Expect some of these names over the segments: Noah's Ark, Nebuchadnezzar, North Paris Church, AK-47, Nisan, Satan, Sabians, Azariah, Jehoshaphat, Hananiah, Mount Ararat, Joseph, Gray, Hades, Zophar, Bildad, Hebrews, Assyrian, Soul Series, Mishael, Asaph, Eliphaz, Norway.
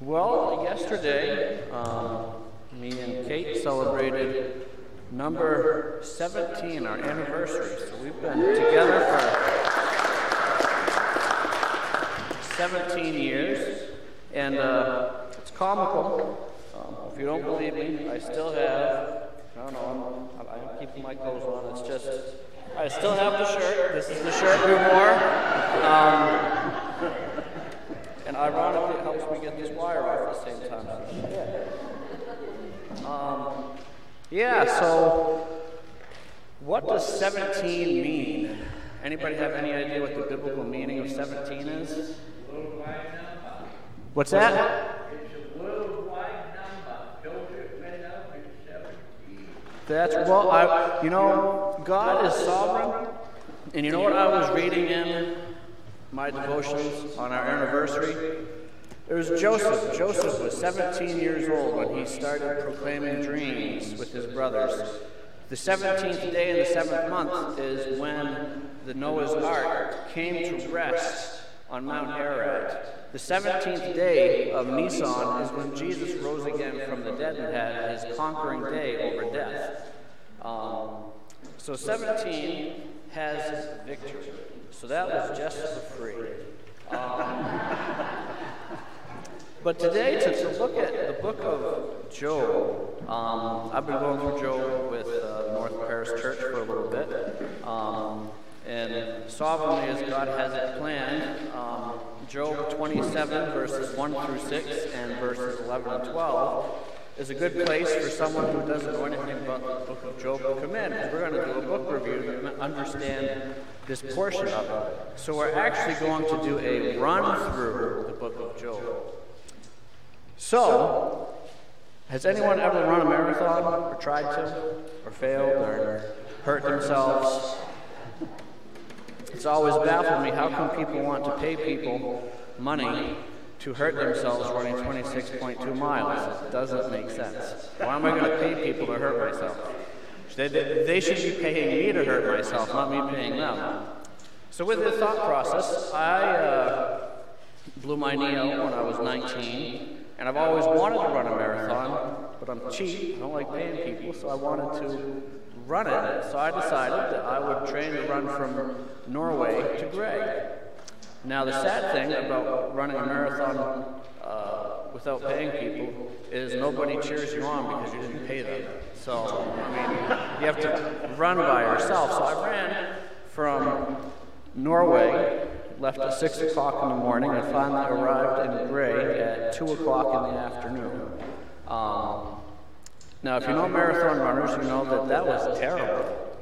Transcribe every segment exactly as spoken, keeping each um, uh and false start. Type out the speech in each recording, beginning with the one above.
Well, yesterday, um, me and Kate celebrated number seventeen, our anniversary. So we've been together for seventeen years, and uh, it's comical. Um, if you don't believe me, I still have, I don't know, I'm, I'm keeping my clothes on, it's just, I still have the shirt. This is the shirt we wore. Um, and ironically, it helps me get this wire off at the same time. Um, yeah, so what does seventeen mean? Anybody have any idea what the biblical meaning of seventeen is? What's that? It's a worldwide number. Joseph went up in seventeen. That's, well, I, you know, God is sovereign, and you know what I was reading in my devotions on our anniversary? It was Joseph. Joseph was seventeen years old when he started proclaiming dreams with his brothers. The seventeenth day in the seventh month is when the Noah's Ark came to rest on Mount Ararat. The seventeenth day of Nisan is when Jesus rose again from the dead and had his conquering day over death. Um, So seventeen has victory. So that was just for free. Um, but today, to, to look at the book of Job, um, I've been going through Job with uh, North Paris Church for a little bit. Um, and sovereignly as God has it planned, um, Job twenty-seven, verses one through six, and verses eleven and twelve, is a good place for someone who doesn't know anything about the book of Job to come in, because we're going to do a book review to understand this portion of it. So we're actually going to do a run through the book of Job. So, has anyone ever run a marathon, or tried to, or failed, or hurt themselves? It's always baffled me, how come people want to pay people money to hurt themselves running twenty-six point two miles. It doesn't make sense. Why am I going to pay people to hurt myself? They, they, they should be paying me to hurt myself, not me paying them. So with the thought process, I uh, blew my knee out when I was nineteen, and I've always wanted to run a marathon, but I'm cheap. I don't like paying people, so I wanted to run it. So I decided that I would train to run from Norway to Gray. Now, the sad thing about running a marathon uh, without paying people is nobody cheers you on because you didn't pay them. So, I mean, you have to run by yourself. So I ran from Norway, left at six o'clock in the morning, and finally arrived in Gray at two o'clock in the afternoon. Um, now, if you know marathon runners, you know that that was terrible.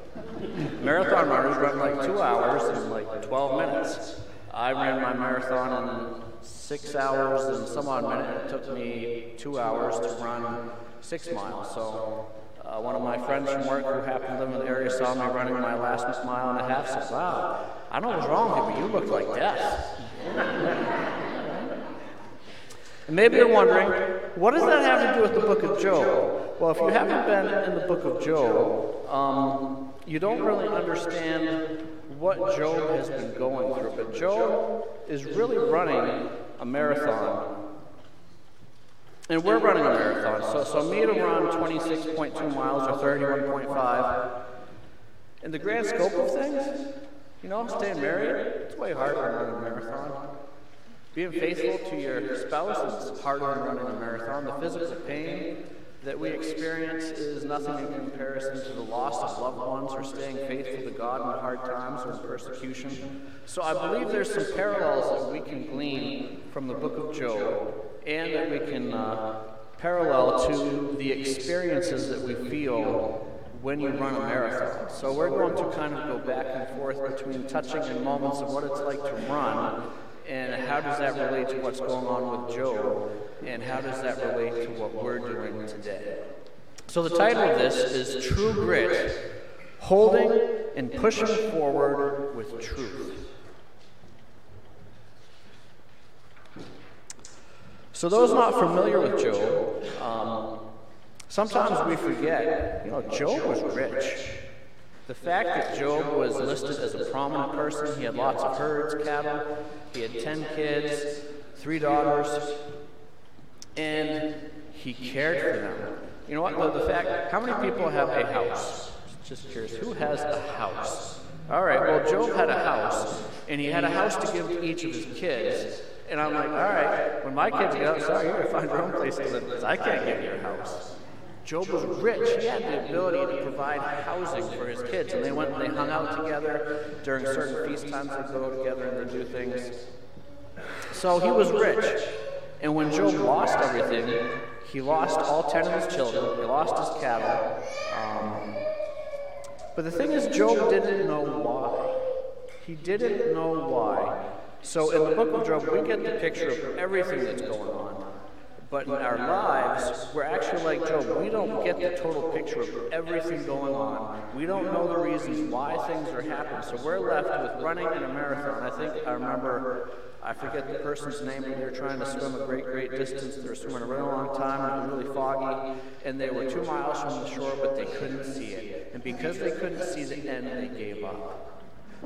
Marathon runners run like two hours and like twelve minutes. I ran my marathon in six hours and some odd minute. It took me two hours to run six miles. So uh, one of my friends from work who happened to live in the area saw me running my last mile and a half. Said, "Wow, I don't know what's wrong with you, but you look like death." And maybe you're wondering, what does that have to do with the book of Job? Well, if you haven't been in the book of Job, um, you don't really understand what Job has been going through. But Job is really running a marathon. And we're running a marathon. So, so me to run twenty-six point two miles or thirty-one point five. In the grand scope of things, you know, staying married, it's way harder than running a marathon. Being faithful to your spouse is harder than running a marathon. The physical pain that we experience is nothing in comparison to the loss of loved ones or staying faithful to God in hard times or persecution. So I believe there's some parallels that we can glean from the book of Job, and that we can uh, parallel to the experiences that we feel when you run a marathon. So we're going to kind of go back and forth between touching and moments of what it's like to run, and how does that relate to what's going on with Job, and how does that relate to what we're doing today. So the title of this is True Grit, Holding and Pushing Forward with Truth. So those not familiar with Job, um, sometimes we forget, you know, Job was rich. The fact that Job was listed as a prominent person, he had lots of herds, cattle, he had ten kids, three daughters. and he cared for them. You know what, though, the fact, how many people have a house? Just curious, who has a house? All right, well, Job had a house, and he had a house to give to each of his kids. And I'm like, all right, when my kids get out, sorry, you're going to find your own place to live because I can't give you a house. Job was rich. He had the ability to provide housing for his kids. And they went and they hung out together. During certain feast times, they go together and they do things. So he was rich. And when Job lost everything, he lost all ten of his children. He lost his cattle. Um, but the thing is, Job didn't know why. He didn't know why. So in the book of Job, we get the picture of everything that's going on. But in our lives, we're actually like Job. We don't get the total picture of everything going on. We don't know the reasons why things are happening. So we're left with running in a marathon. I think I remember, I forget the person's name, when they were trying to swim a great, great distance. They were swimming a really long time, and it was really foggy. And they were two miles from the shore, but they couldn't see it. And because they couldn't see the end, they gave up.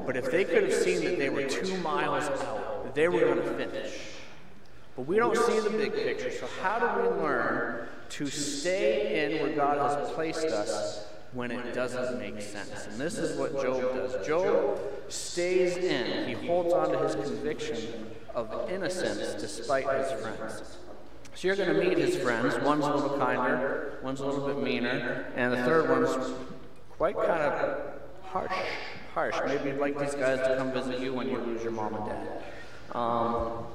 But if they could have seen that they were two miles out, they were going to finish. But we don't see the big picture. So how do we learn to stay in where God has placed us when it doesn't make sense? And this is what Job does. Job stays in. He holds on to his conviction of innocence despite his friends. So you're going to meet his friends. One's a little kinder, one's a little bit meaner, and the third one's quite kind of harsh. Harsh. Maybe you'd like these guys to come visit you when you lose your mom and dad. Um...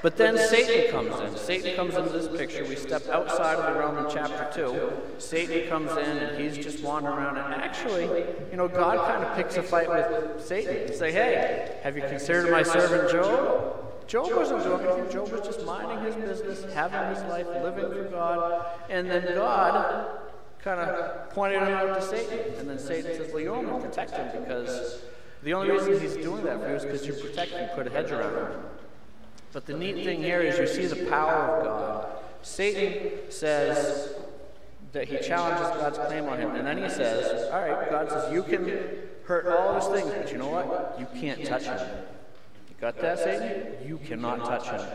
But then, but then Satan, Satan comes in. Satan, Satan comes into this picture. We step outside of the realm in chapter two. Satan comes in, and he's just wandering around. And actually, you know, God kind of picks a fight with Satan and say, hey, have you considered my servant Job? Job wasn't doing anything. Job was just minding his business, having his life, living for God. And then God kind of pointed him out to Satan. And then Satan says, well, you don't want to protect him because the only reason he's doing that for you is because you protect him, put a hedge around him. But the neat thing here is you see the power of God. Satan says that he challenges God's claim on him. And then he says, all right, God says, you can hurt all those things, but you know what? You can't touch him. You got that, Satan? You cannot touch him.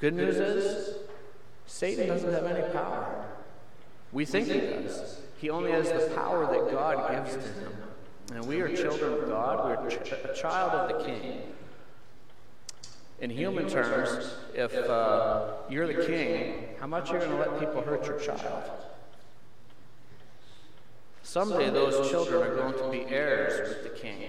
Good news is Satan doesn't have any power. We think he does. He only has the power that God gives to him. And we are children of God. We're a child of the King. In human, in human terms, terms if uh, you're the king, how much are you going to let people hurt your child? Someday those children are going to be heirs with the king.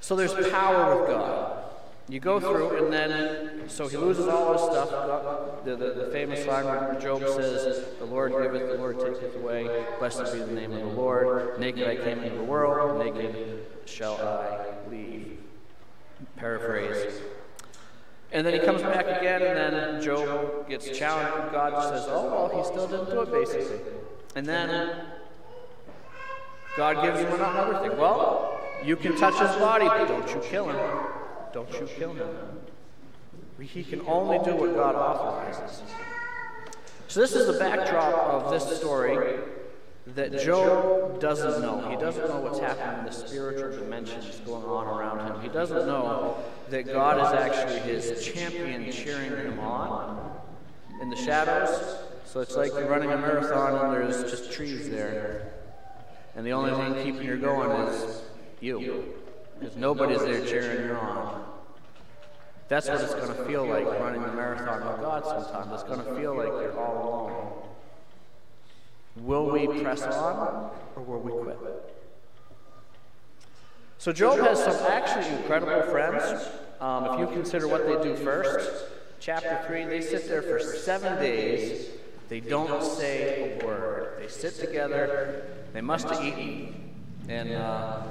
So there's power with God. You go through, and then, so he loses all his stuff. The, the, the famous line where Job says, the Lord giveth, the Lord taketh away. Blessed be the name of the Lord. Naked I came into the world, naked shall I leave. Paraphrase. And then he comes back again, and then Job gets challenged, and God says, oh, well, he still didn't do it, basically. And then God gives him another thing. Well, you can touch his body, but don't you kill him. Don't you kill him. He can only do what God authorizes. So this is the backdrop of this story that Job doesn't know. He doesn't know what's happening in the spiritual dimensions going on around him. He doesn't know that God is actually his champion cheering him on in the shadows. So it's like you're running a marathon and there's just trees there. And the only thing keeping you going is you. Because nobody's there cheering you on. That's what it's going to feel like running a marathon with God sometimes. It's going to feel like you're all alone. Will, will we, we press, press on, on or will we quit? So Job has some actually incredible friends. Um, if you consider what they do first, chapter three, they sit there for seven days. They don't say a word. They sit together. They must have eaten. And uh,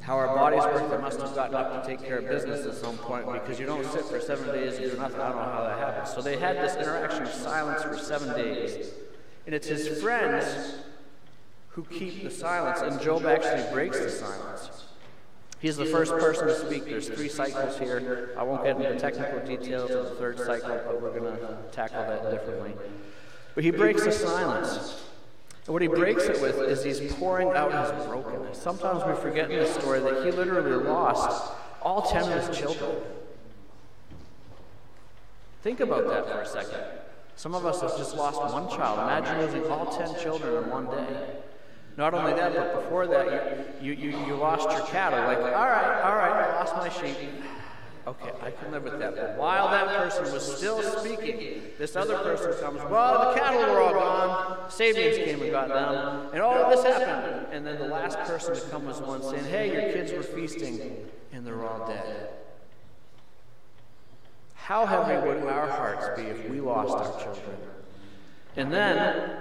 how our bodies work, they must have gotten up to take care of business at some point because you don't sit for seven days and do nothing. I don't know how that happens. So they had this interaction of silence for seven days. And it's his friends who keep the silence, and Job actually breaks the silence. He's the first person to speak. There's three cycles here. I won't get into the technical details of the third cycle, but we're going to tackle that differently. But he breaks the silence. And what he breaks it with is he's pouring out his brokenness. Sometimes we forget in this story that he literally lost all ten of his children. Think about that for a second. Some of us have just lost one child. Imagine losing all ten children in one day. Not only that, but before that, you you, you, you lost your cattle. Like, all right, all right, I lost my sheep. Okay, I can live with that. But while that person was still speaking, this other person comes, well, the cattle were all gone. Sabians came and got them. And all of this happened. And then the last person to come was the one saying, hey, your kids were feasting, and they're all dead. How heavy would our hearts be if we lost our children? And then,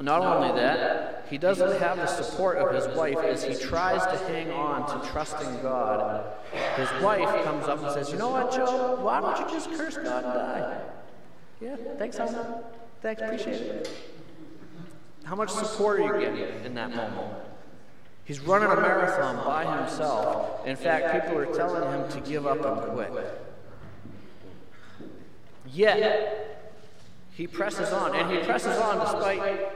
not only that, he doesn't have the support of his wife as he tries to hang on to trusting God. His wife comes up and says, you know what, Job? Why don't you just curse God and die? Yeah, thanks, Alan. Thanks, appreciate it. How much support are you getting in that moment? He's running a marathon by himself. In fact, people are telling him to give up and quit. Yet, he presses on, and he presses on despite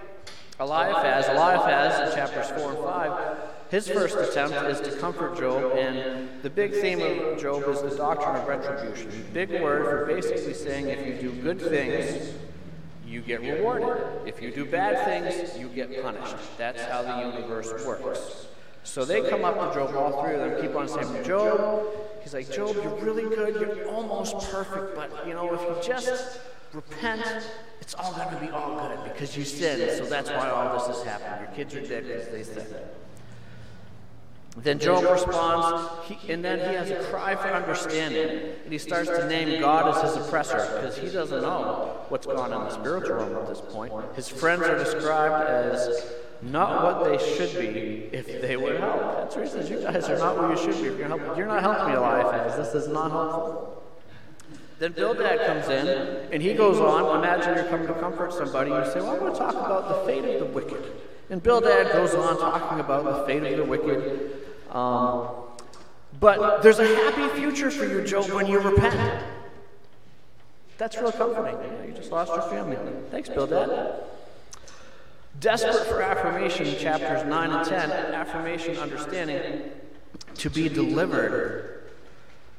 Eliphaz. Eliphaz, in chapters four and five, his first attempt is to comfort Job, and the big theme of Job is the doctrine of retribution. Big word for basically saying if you do good things, you get rewarded. If you do bad things, you get punished. That's how the universe works. So they come up to Job, all three of them keep on saying, Job, he's like, Job, you're really good, you're almost perfect, but, you know, if you just repent, it's all going to be all good because you sinned, so that's why all this has happened. Your kids are dead because they sinned. Then Job responds, he, and then he has a cry for understanding, and he starts to name God as his oppressor because he doesn't know what's going on in the spiritual realm at this point. His friends are described as not what they should be if they would help. That's the reason you guys are not where you should be. If you're, help, you're not helping me, Eliphaz. This is not helpful. Then Bildad comes in, and he goes on. Imagine you're coming to comfort somebody. You say, well, I want to talk about the fate of the wicked. And Bildad goes on talking about the fate of the wicked. Um, but there's a happy future for you, Job, when you repent. That's real comforting. You just lost your family. Thanks, Bildad. Desperate for affirmation in chapters nine and ten, affirmation, understanding, to be delivered.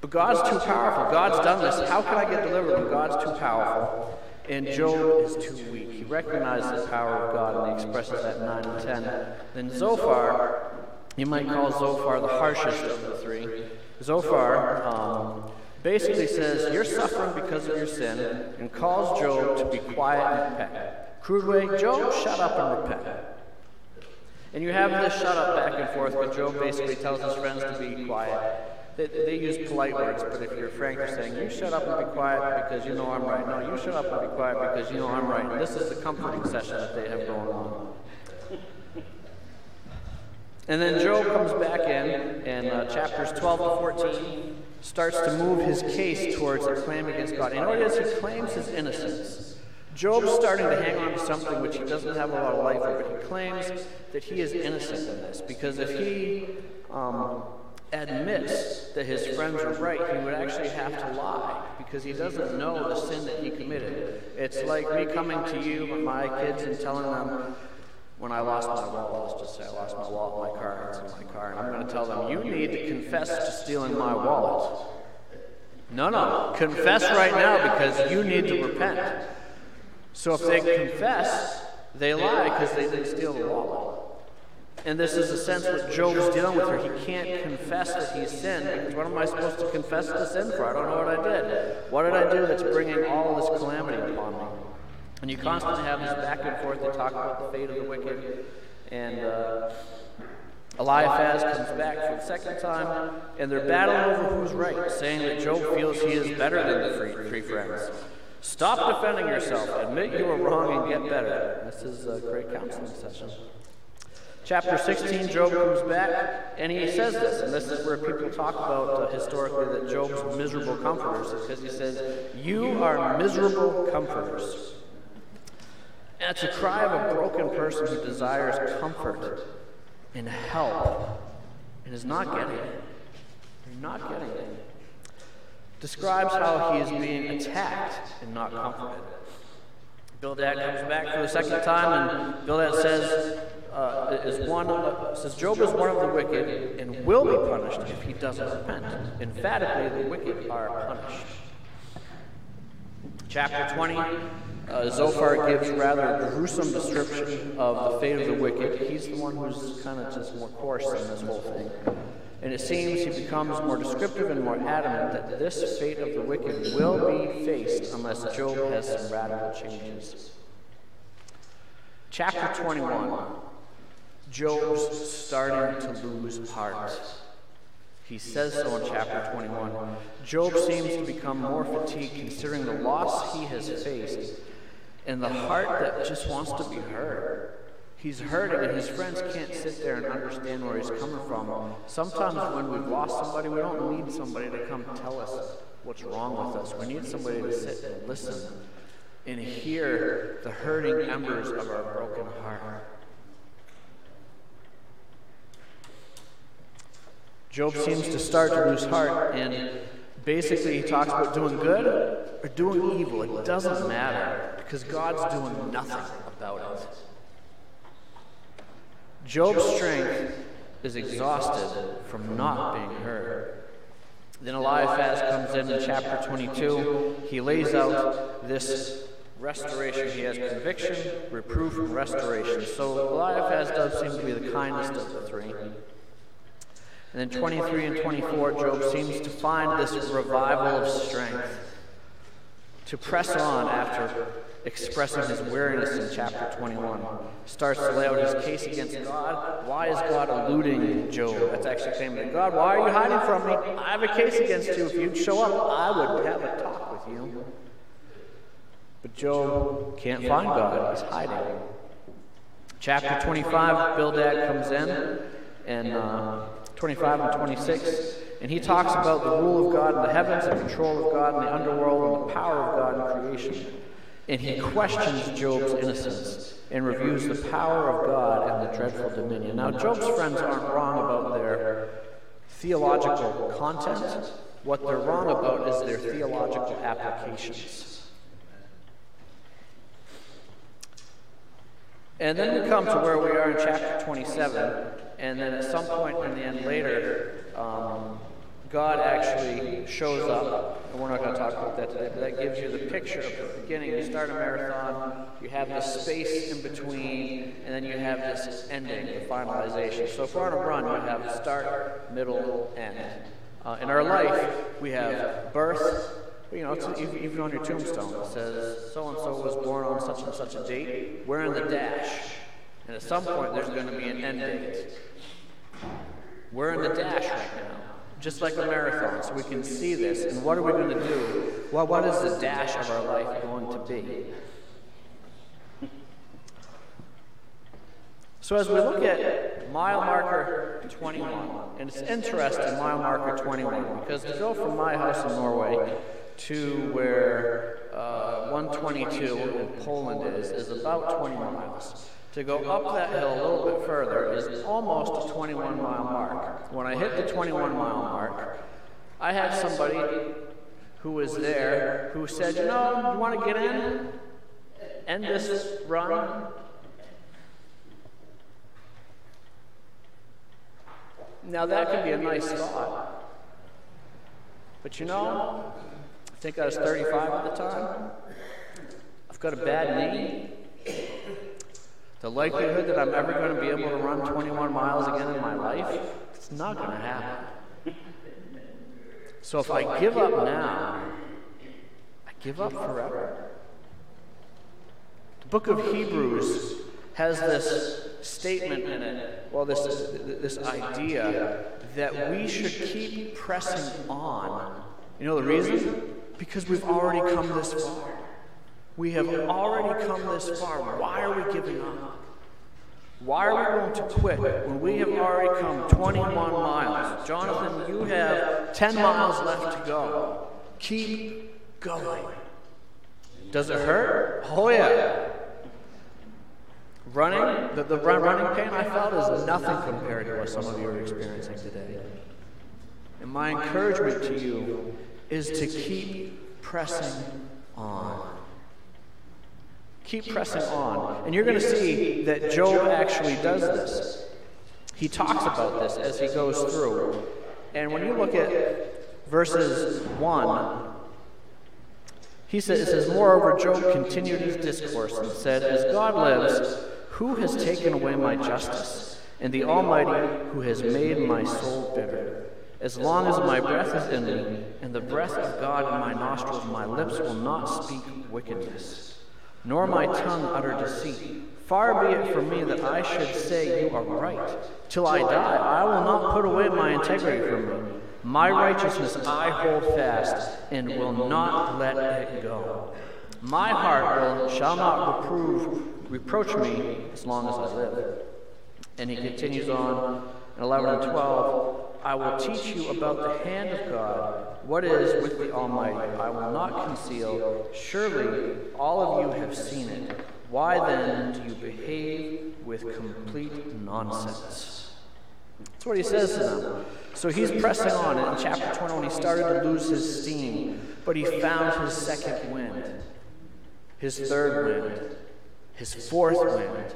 But God's too powerful. God's done this. How can I get delivered when God's too powerful? And Job is too weak. He recognizes the power of God and he expresses that in nine and ten. Then Zophar, you might call Zophar the harshest of the three. Zophar um, basically says, you're suffering because of your sin, and calls Job to be quiet and repent. Crude way, Job, shut up and repent. And you have this shut up back and forth, but Job basically tells his friends to be quiet. They, they use polite words, but if you're frank, you're saying, you shut up and be quiet because you know I'm right. No, you shut up and be quiet because you know I'm right. And this is the comforting session that they have going on. And then Job comes back in, and uh, chapters twelve to fourteen starts to move his case towards a claim against God. And you know what it is? He claims his innocence. Job's starting to hang on to something which he doesn't have a lot of life for, but he claims that he is innocent in this, because if he um, admits that his friends were right, he would actually have to lie, because he doesn't know the sin that he committed. It's like me coming to you with my kids and telling them, when I lost my wallet, let's just say I lost my wallet, my car, it's in my car, and I'm going to tell them, you need to confess to stealing my wallet. No, no, confess right now because you need to repent. So if so they, they confess, confess, they lie because they didn't steal the wallet. And this is a sense what Job's dealing with here. He can't confess that he's sinned, because what am I supposed to confess to sin for? I don't know what I did. What did I do that's bringing all this calamity upon me? And you constantly have this back and forth. They talk about the fate of the wicked. And uh, Eliphaz comes back for the second time, and they're battling over who's right, saying that Job feels he is better than the three friends. Stop, Stop defending yourself. yourself. Admit you were wrong and get better. This is a great counseling session. Chapter sixteen, Job comes back, and he says this, and this is where people talk about uh, historically that Job's miserable comforters, because he says, you are miserable comforters. And it's a cry of a broken person who desires comfort and help and is not getting it. You're not getting it. Describes how he is being attacked and not comforted. Bildad comes back for the second time, and Bildad says, uh, is one, says, Job is one of the wicked and will be punished if he doesn't repent. Emphatically, the wicked are punished. Chapter twenty, uh, Zophar gives rather gruesome description of the fate of the wicked. He's the one who's kind of just more coarse in this whole thing. And it seems he becomes more descriptive and more adamant that this fate of the wicked will be faced unless Job has some radical changes. Chapter twenty-one, Job's starting to lose heart. He says so in chapter twenty-one. Job seems to become more fatigued considering the loss he has faced and the heart that just wants to be heard. He's hurting, and his friends can't sit there and understand where he's coming from. Sometimes when we've lost somebody, we don't need somebody to come tell us what's wrong with us. We need somebody to sit and listen and hear the hurting embers of our broken heart. Job seems to start to lose heart, and basically he talks about doing good or doing evil. It doesn't matter because God's doing nothing about it. Job's strength is exhausted from not being heard. Then Eliphaz comes in in chapter twenty-two. He lays out this restoration. He has conviction, reproof, and restoration. So Eliphaz does seem to be the kindest of the three. And then twenty-three and twenty-four, Job seems to find this revival of strength to press on after expressing his weariness in chapter twenty-one. Starts to lay out his case against God. Why is God eluding Job? That's actually saying to God, why are you hiding from me? I have a case against you. If you'd show up, I would have a talk with you. But Job can't find God. He's hiding. Chapter twenty-five, Bildad comes in, and uh, twenty-five and twenty-six, and he talks about the rule of God in the heavens, the control of God in the underworld, and the power of God in creation. And he questions Job's innocence and reviews the power of God and the dreadful dominion. Now, Job's friends aren't wrong about their theological content. What they're wrong about is their theological applications. And then we come to where we are in chapter twenty-seven, and then at some point in the end later, um, God actually shows up, and we're not going to talk about that today, but that gives you the picture of the beginning. You start a marathon, you have this space in between, and then you have this ending, the finalization. So if we're on a run, you have start, middle, end. Uh, in our life, we have birth. You know, it's, even on your tombstone, it says so-and-so was born on such and such a date. We're in the dash. And at some point, there's going to be an end date. We're in the dash right now. Just like a marathon, so we can see this. And what are we going to do? Well, what is the dash of our life going to be? So as we look at mile marker twenty-one, and it's interesting, mile marker twenty-one, because to go from my house in Norway to where uh, one twenty-two in Poland is, is about twenty miles. To go up that hill a little bit further is almost a twenty-one mile mark. When I hit the twenty-one mile mark, I had somebody who was there who said, you know, you want to get in? End this run? Now that could be a nice thought. But you know, I think I was thirty-five at the time. I've got a bad knee. The likelihood that I'm ever going to be able to run twenty-one miles again in my life, it's not going to happen. So if I give up now, I give up forever. The book of Hebrews has this statement in it, well, this, this idea that we should keep pressing on. You know the reason? Because we've already come this far. We have already come this far. Why are we giving up? Why are we going to quit when we have already come twenty-one miles? Jonathan, you have ten miles left to go. Keep going. Does it hurt? Oh, yeah. Running, the, the run, running pain I felt is nothing compared to what some of you are experiencing today. And my encouragement to you is to keep pressing on. Keep pressing on. And you're going to see that Job actually does this. He talks about this as he goes through. And when you look at verses one, He says, it says, moreover, Job continued his discourse and said, as God lives, who has taken away my justice, and the Almighty who has made my soul bitter? As long as my breath is in me, and the breath of God in my nostrils, my lips will not speak wickedness, nor my tongue utter deceit. Far be it from me that I should say you are right. Till I die, I will not put away my integrity from me. My righteousness I hold fast, and will not let it go. My heart will, shall not reprove, reproach me as long as I live. And he continues on in eleven and twelve, I will teach you about the hand of God, what is with the Almighty. I will not conceal. Surely all of you have seen it. Why then do you behave with complete nonsense? That's what he says to them. So he's pressing on. In chapter twenty, when he started to lose his steam, but he found his second wind, his third wind, his fourth wind,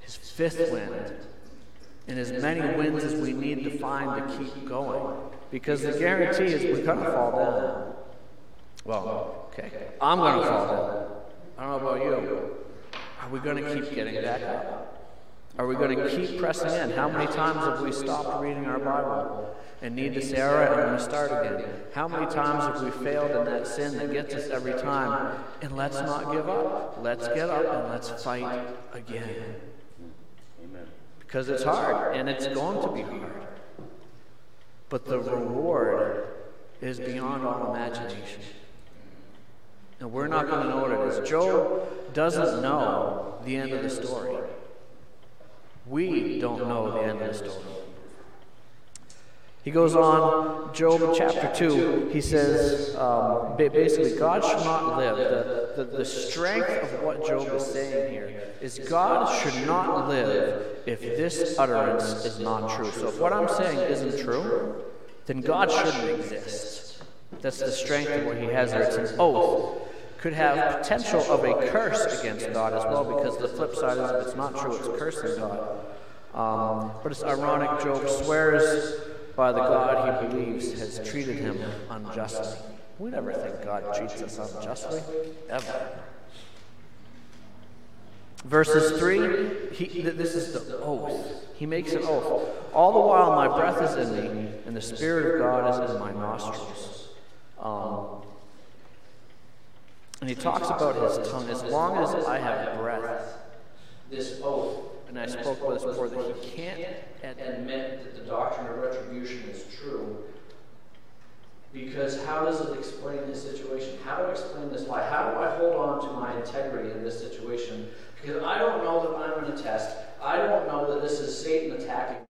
his fifth wind, and as many winds as we need to find to keep going. Because the guarantee is we're going to fall down. Well, okay, I'm going to fall down. I don't know about you. Are we going to keep getting back up? Are we going to keep pressing in? How many times have we stopped reading our Bible and need to say, all right, I'm going to start again? How many times have we failed in that sin that gets us every time? And let's not give up. Let's get up and let's fight again. Because it's hard, and it's going to be hard. But the reward is beyond all imagination. And we're not going to know what it is. Job doesn't know the end of the story. We don't know the end of the story. He goes on, Job chapter two, he says, um, basically, God should not live. The, the, the strength of what Job is saying here is God should not live if this utterance is not true. So if what I'm saying isn't true, then God shouldn't exist. That's the strength of what he has there. It's an oath. Could have potential of a curse against God as well, because the flip side is if it's not true, it's cursing God. Um, but it's ironic, Job swears by the God he believes has treated him unjustly. We never think God treats us unjustly, ever. Verses three, he, this is the oath. He makes an oath. All the while my breath is in me, and the Spirit of God is in my nostrils. Um, and he talks about his tongue. As long as I have breath, this oath, and I and spoke with this before, that he can't admit that the doctrine of retribution is true, because how does it explain this situation? How do I explain this lie? How do I hold on to my integrity in this situation? Because I don't know that I'm in a test. I don't know that this is Satan attacking.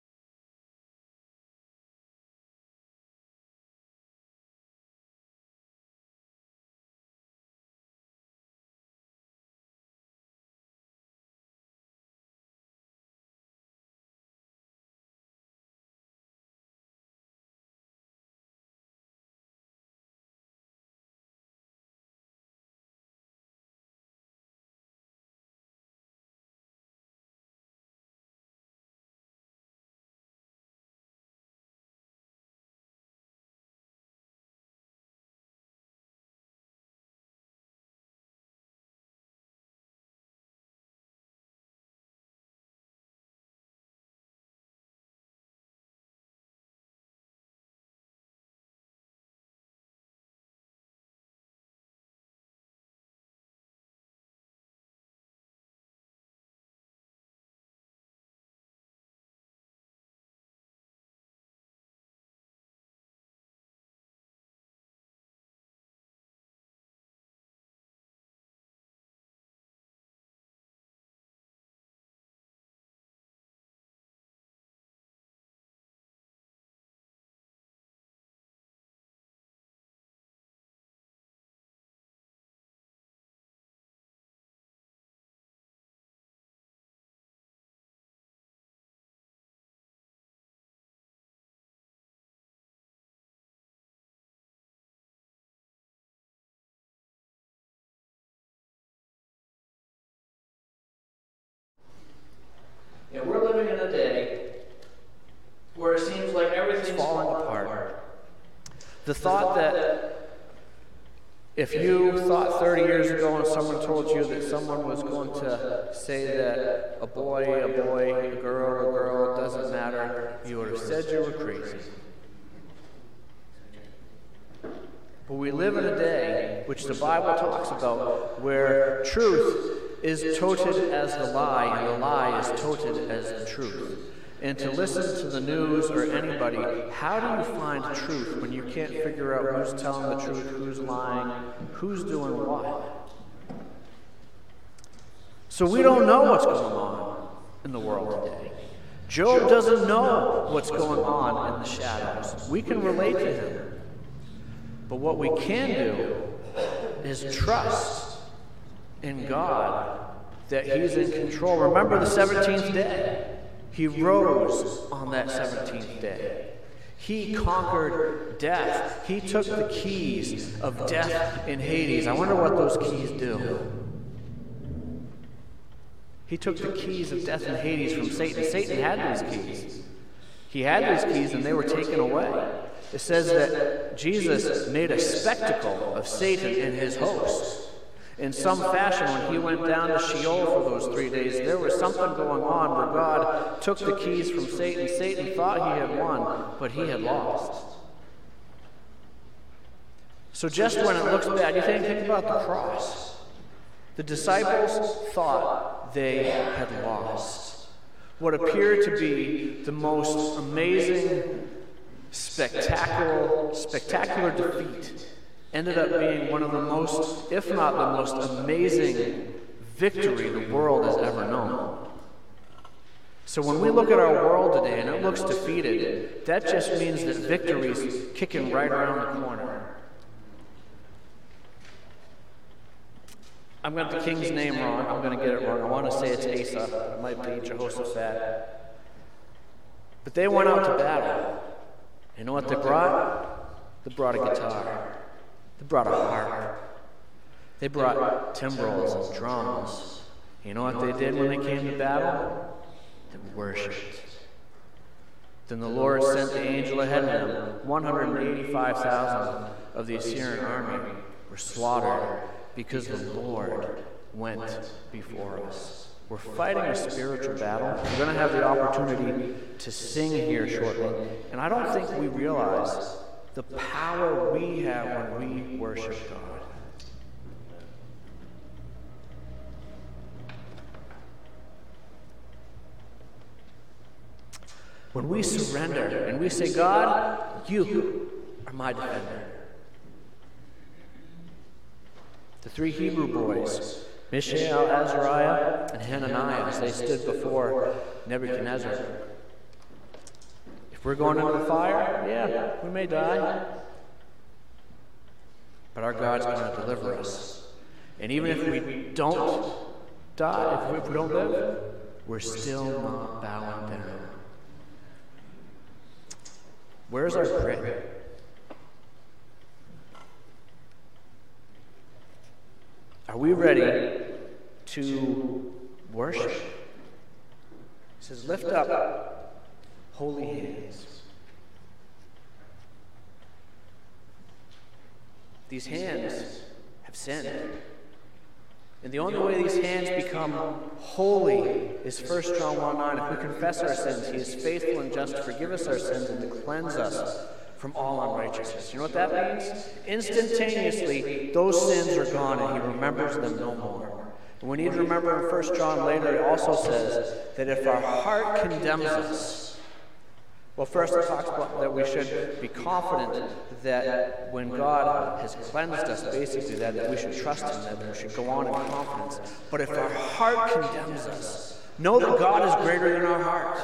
And we're living in a day where it seems like everything's falling apart. The thought that If you thought thirty years ago and someone told you that someone was going to say that a boy, a boy, a girl, a girl, it doesn't matter, you would have said you were crazy. But we live in a day, which the Bible talks about, where truth is touted as the lie, and the lie is touted as the truth. And to listen to the news or anybody, how do you find truth when you can't figure out who's telling the truth, who's lying, who's doing what? So we don't know what's going on in the world today. Job doesn't know what's going on in the shadows. We can relate to him. But what we can do is trust in God that he's in control. Remember the seventeenth day. He rose on that seventeenth day. He conquered death. He took the keys of death in Hades. I wonder what those keys do. He took the keys of death in Hades from Satan. Satan had these keys. He had these keys and they were taken away. It says that Jesus made a spectacle of Satan and his hosts. In some fashion, when he went down to Sheol for those three days, there was something going on where God took the keys from Satan. Satan thought he had won, but he had lost. So just when it looks bad, you think, think about the cross. The disciples thought they had lost. What appeared to be the most amazing, spectacular, spectacular defeat ended up being one of the most, if not the most amazing victory the world has ever known. So when we look at our world today and it looks defeated, that just means that victory's kicking right around the corner. I've got the king's name wrong. I'm going to get it wrong. I want to say it's Asaph. It might be Jehoshaphat. But they went out to battle. You know what they brought? They brought a guitar. They brought a harp. They brought timbrels and drums. You know what they did when they came to battle? They worshipped. Then the Lord sent the angel ahead of them. one hundred eighty-five thousand of the Assyrian army were slaughtered because the Lord went before us. We're fighting a spiritual battle. We're going to have the opportunity to sing here shortly. And I don't think we realize the power we have when we worship God. When we surrender and we say, God, you are my defender. The three Hebrew boys, Mishael, Azariah, and Hananiah, as they stood before Nebuchadnezzar. If we're going into the fire, yeah, we may die. But our God's going to deliver us. And even if we don't die, if we don't live, we're still not bowing down. Where's our grit? Are we ready to worship? He says, lift up holy hands. These hands have sinned. And the only way these hands become holy is First John one nine. If we confess our sins, he is faithful and just to forgive us our sins and to cleanse us from all unrighteousness. You know what that means? Instantaneously, those sins are gone and he remembers them no more. And we need to remember in First John later, it also says that if our heart condemns us, well, first it talks about that we should be confident that when God has cleansed us, basically, that, that we should trust him, that we should go on in confidence. But if our heart condemns us, know that God is greater than our heart.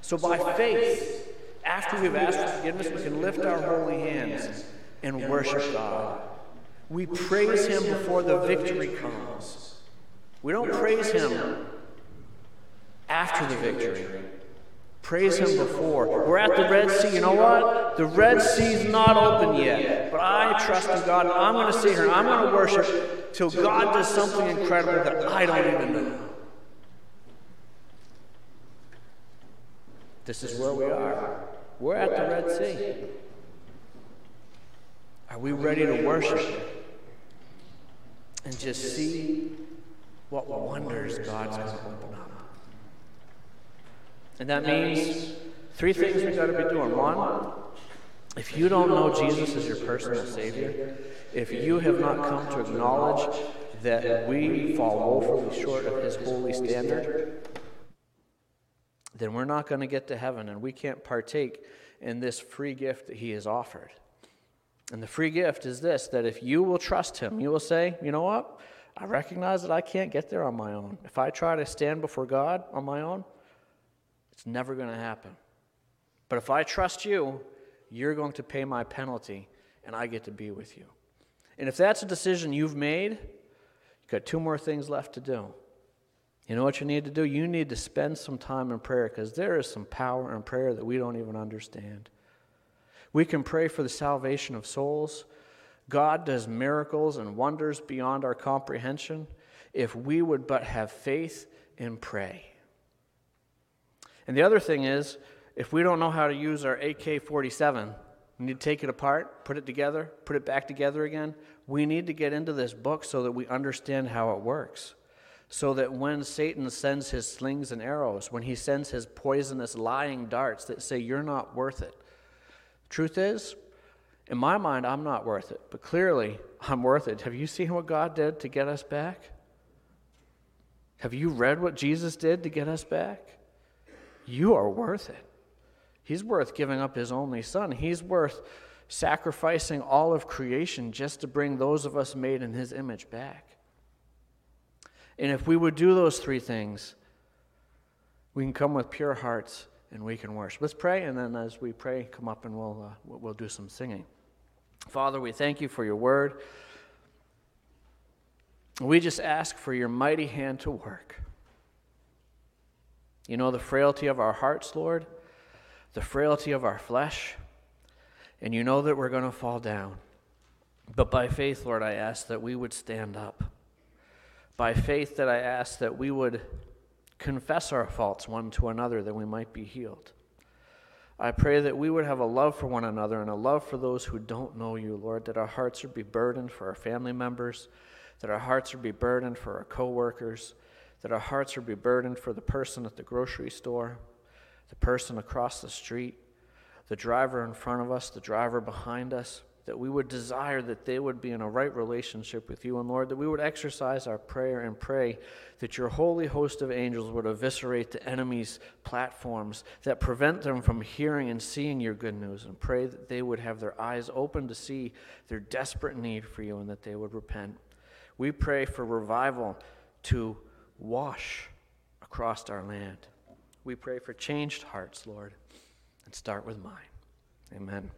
So by faith, after we've asked for forgiveness, we can lift our holy hands and worship God. We praise him before the victory comes. We don't praise him after the victory. Praise him before. We're at the Red Sea. You know what? The Red Sea's not open yet. But I trust in God. And I'm going to sit here and I'm going to worship till God does something incredible that I don't even know. This is where we are. We're at the Red Sea. Are we ready to worship? and just see what wonders God's going to open up. And that means three things we've got to be doing. One, if you don't know Jesus as your personal Savior, if you have not come to acknowledge that we fall woefully short of His holy standard, then we're not going to get to heaven, and we can't partake in this free gift that He has offered. And the free gift is this, that if you will trust Him, you will say, you know what? I recognize that I can't get there on my own. If I try to stand before God on my own, it's never going to happen. But if I trust You, You're going to pay my penalty, and I get to be with You. And if that's a decision you've made, you've got two more things left to do. You know what you need to do? You need to spend some time in prayer, because there is some power in prayer that we don't even understand. We can pray for the salvation of souls. God does miracles and wonders beyond our comprehension if we would but have faith and pray. And the other thing is, if we don't know how to use our A K forty-seven, we need to take it apart, put it together, put it back together again. We need to get into this book so that we understand how it works, so that when Satan sends his slings and arrows, when he sends his poisonous lying darts that say, you're not worth it. Truth is, in my mind, I'm not worth it, but clearly I'm worth it. Have you seen what God did to get us back? Have you read what Jesus did to get us back? You are worth it. He's worth giving up His only Son. He's worth sacrificing all of creation just to bring those of us made in His image back. And if we would do those three things, we can come with pure hearts and we can worship. Let's pray, and then as we pray, come up and we'll uh, we'll do some singing. Father, we thank You for Your word. We just ask for Your mighty hand to work. You know the frailty of our hearts, Lord, the frailty of our flesh, and You know that we're going to fall down. But by faith, Lord, I ask that we would stand up. By faith that I ask that we would confess our faults one to another, that we might be healed. I pray that we would have a love for one another and a love for those who don't know You, Lord, that our hearts would be burdened for our family members, that our hearts would be burdened for our co-workers, that our hearts would be burdened for the person at the grocery store, the person across the street, the driver in front of us, the driver behind us, that we would desire that they would be in a right relationship with You. And Lord, that we would exercise our prayer and pray that Your holy host of angels would eviscerate the enemy's platforms that prevent them from hearing and seeing Your good news, and pray that they would have their eyes open to see their desperate need for You and that they would repent. We pray for revival to wash across our land. We pray for changed hearts, Lord, and start with mine. Amen.